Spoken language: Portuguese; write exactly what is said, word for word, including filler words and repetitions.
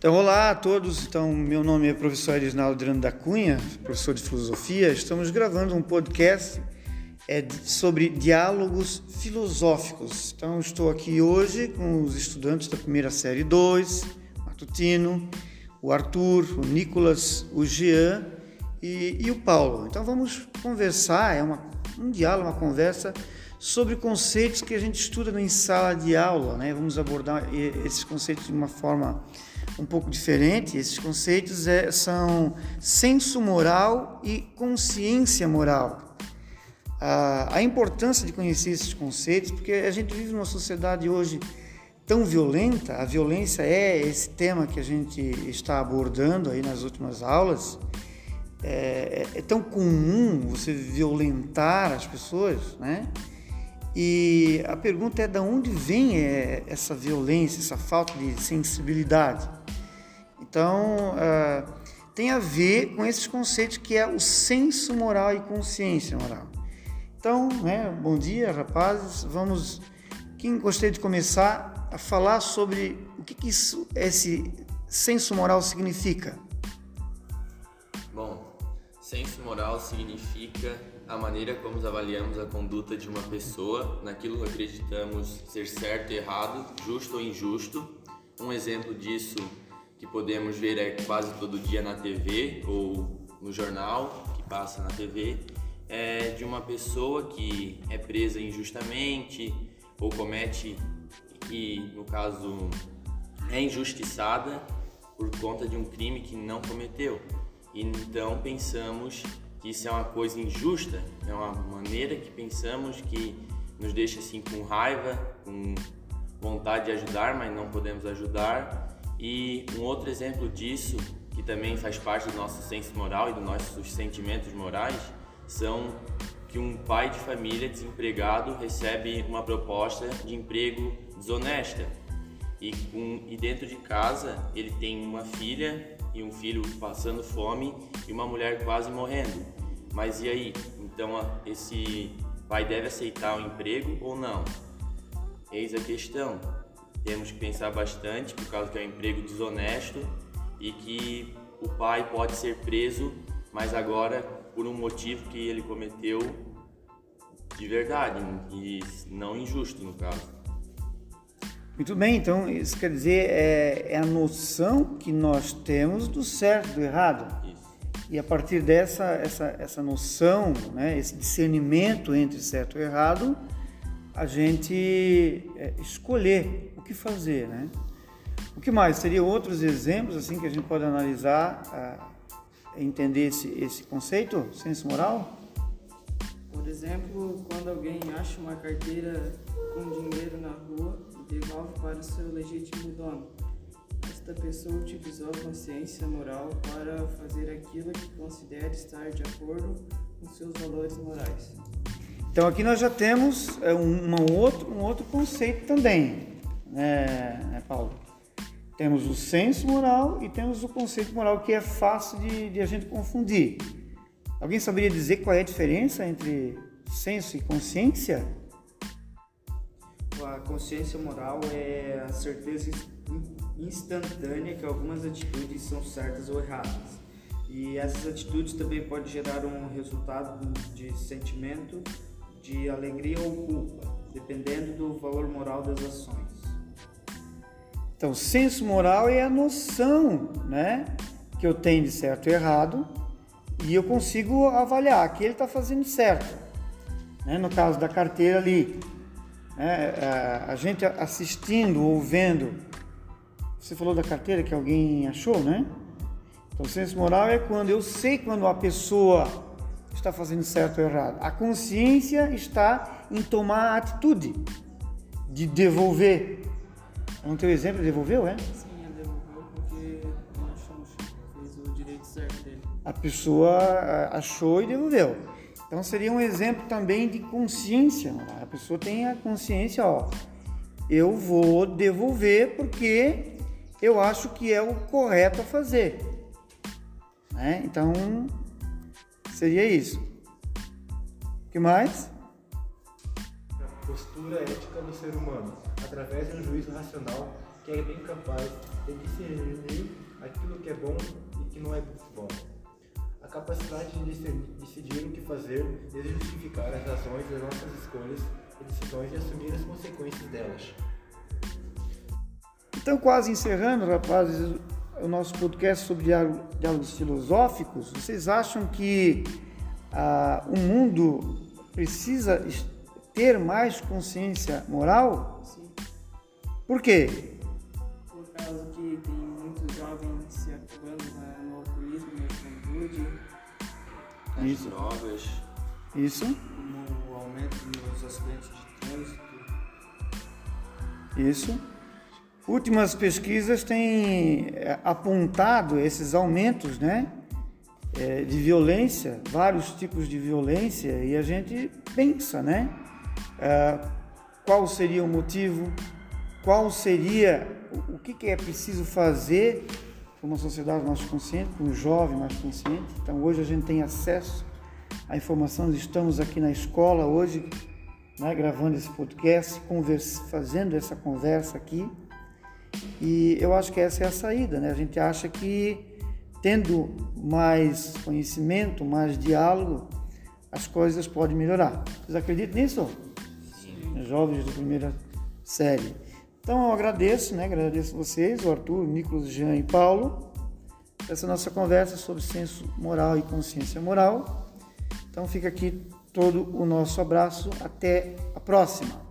Então, olá a todos. Então, meu nome é professor Elisnalo Adriano da Cunha, professor de filosofia. Estamos gravando um podcast é, sobre diálogos filosóficos. Então, estou aqui hoje com os estudantes da primeira série dois, Matutino, o Arthur, o Nicolas, o Jean e, e o Paulo. Então, vamos conversar, é uma, um diálogo, uma conversa sobre conceitos que a gente estuda em sala de aula, né? Vamos abordar esses conceitos de uma forma um pouco diferente. Esses conceitos é, são senso moral e consciência moral. Ah, a importância de conhecer esses conceitos, porque a gente vive numa sociedade hoje tão violenta. A violência é esse tema que a gente está abordando aí nas últimas aulas. É, é tão comum você violentar as pessoas, né? E a pergunta é de onde vem essa violência, essa falta de sensibilidade. Então, uh, tem a ver com esses conceitos que é o senso moral e consciência moral. Então, né, bom dia, rapazes. Vamos, quem gostaria de começar a falar sobre o que, que isso, esse senso moral significa? Bom, senso moral significa a maneira como nós avaliamos a conduta de uma pessoa, naquilo que acreditamos ser certo e errado, justo ou injusto. Um exemplo disso que podemos ver é quase todo dia na T V ou no jornal que passa na T V, é de uma pessoa que é presa injustamente ou comete, que no caso é injustiçada por conta de um crime que não cometeu. Então pensamos que isso é uma coisa injusta, é uma maneira que pensamos que nos deixa assim com raiva, com vontade de ajudar, mas não podemos ajudar. E um outro exemplo disso, que também faz parte do nosso senso moral e dos nossos sentimentos morais, são que um pai de família desempregado recebe uma proposta de emprego desonesta e, com, e dentro de casa ele tem uma filha e um filho passando fome e uma mulher quase morrendo. Mas e aí? Então esse pai deve aceitar o emprego ou não? Eis a questão. Temos que pensar bastante, por causa que é um emprego desonesto e que o pai pode ser preso, mas agora por um motivo que ele cometeu de verdade e não injusto, no caso. Muito bem, então isso quer dizer é, é a noção que nós temos do certo, do errado. Isso. E a partir dessa essa, essa noção, né, esse discernimento entre certo e errado, a gente é, escolher o que fazer, né? O que mais? Seriam outros exemplos assim que a gente pode analisar, a, a entender esse, esse conceito, senso moral? Por exemplo, quando alguém acha uma carteira com dinheiro na rua, devolve para o seu legítimo dono. Esta pessoa utilizou a consciência moral para fazer aquilo que considera estar de acordo com seus valores morais. Então aqui nós já temos um outro, um outro conceito também, né, Paulo? Temos o senso moral e temos o conceito moral, que é fácil de, de a gente confundir. Alguém saberia dizer qual é a diferença entre senso e consciência? A consciência moral é a certeza instantânea que algumas atitudes são certas ou erradas. E essas atitudes também podem gerar um resultado de sentimento de alegria ou culpa, dependendo do valor moral das ações. Então, o senso moral é a noção, né, que eu tenho de certo e errado, e eu consigo avaliar que ele está fazendo certo, né, no caso da carteira ali. É, a gente assistindo, ouvindo, você falou da carteira que alguém achou, né? Então, o senso moral é quando eu sei quando a pessoa está fazendo certo ou errado. A consciência está em tomar a atitude de devolver. No teu exemplo, devolveu, é? Sim, ele devolveu porque não achou, fez o direito certo dele. A pessoa achou e devolveu. Então seria um exemplo também de consciência. A pessoa tem a consciência, ó, eu vou devolver porque eu acho que é o correto a fazer, né? Então seria isso. O que mais? A postura ética do ser humano, através de um juízo racional, era bem capaz de discernir aquilo que é bom e que não é bom. A capacidade de decidir o que fazer, de justificar as razões das nossas escolhas e decisões e assumir as consequências delas. Então, quase encerrando, rapazes, o nosso podcast sobre diálogos filosóficos, vocês acham que ah, o mundo precisa ter mais consciência moral? Sim. Por quê? Por causa que tem muitos jovens se ativando no alcoolismo, na juventude, nas drogas. Isso. No aumento dos acidentes de trânsito. Isso. Últimas pesquisas têm apontado esses aumentos, né, de violência, vários tipos de violência, e a gente pensa, né, qual seria o motivo, qual seria, o que é preciso fazer para uma sociedade mais consciente, para um jovem mais consciente. Então, hoje a gente tem acesso à informação, estamos aqui na escola hoje, né, gravando esse podcast, conversa, fazendo essa conversa aqui. E eu acho que essa é a saída, né? A gente acha que tendo mais conhecimento, mais diálogo, as coisas podem melhorar. Vocês acreditam nisso? Sim. Jovens de primeira série. Então eu agradeço, né? Agradeço vocês, o Arthur, o Nicolas, Jean e Paulo, essa nossa conversa sobre senso moral e consciência moral. Então fica aqui todo o nosso abraço. Até a próxima.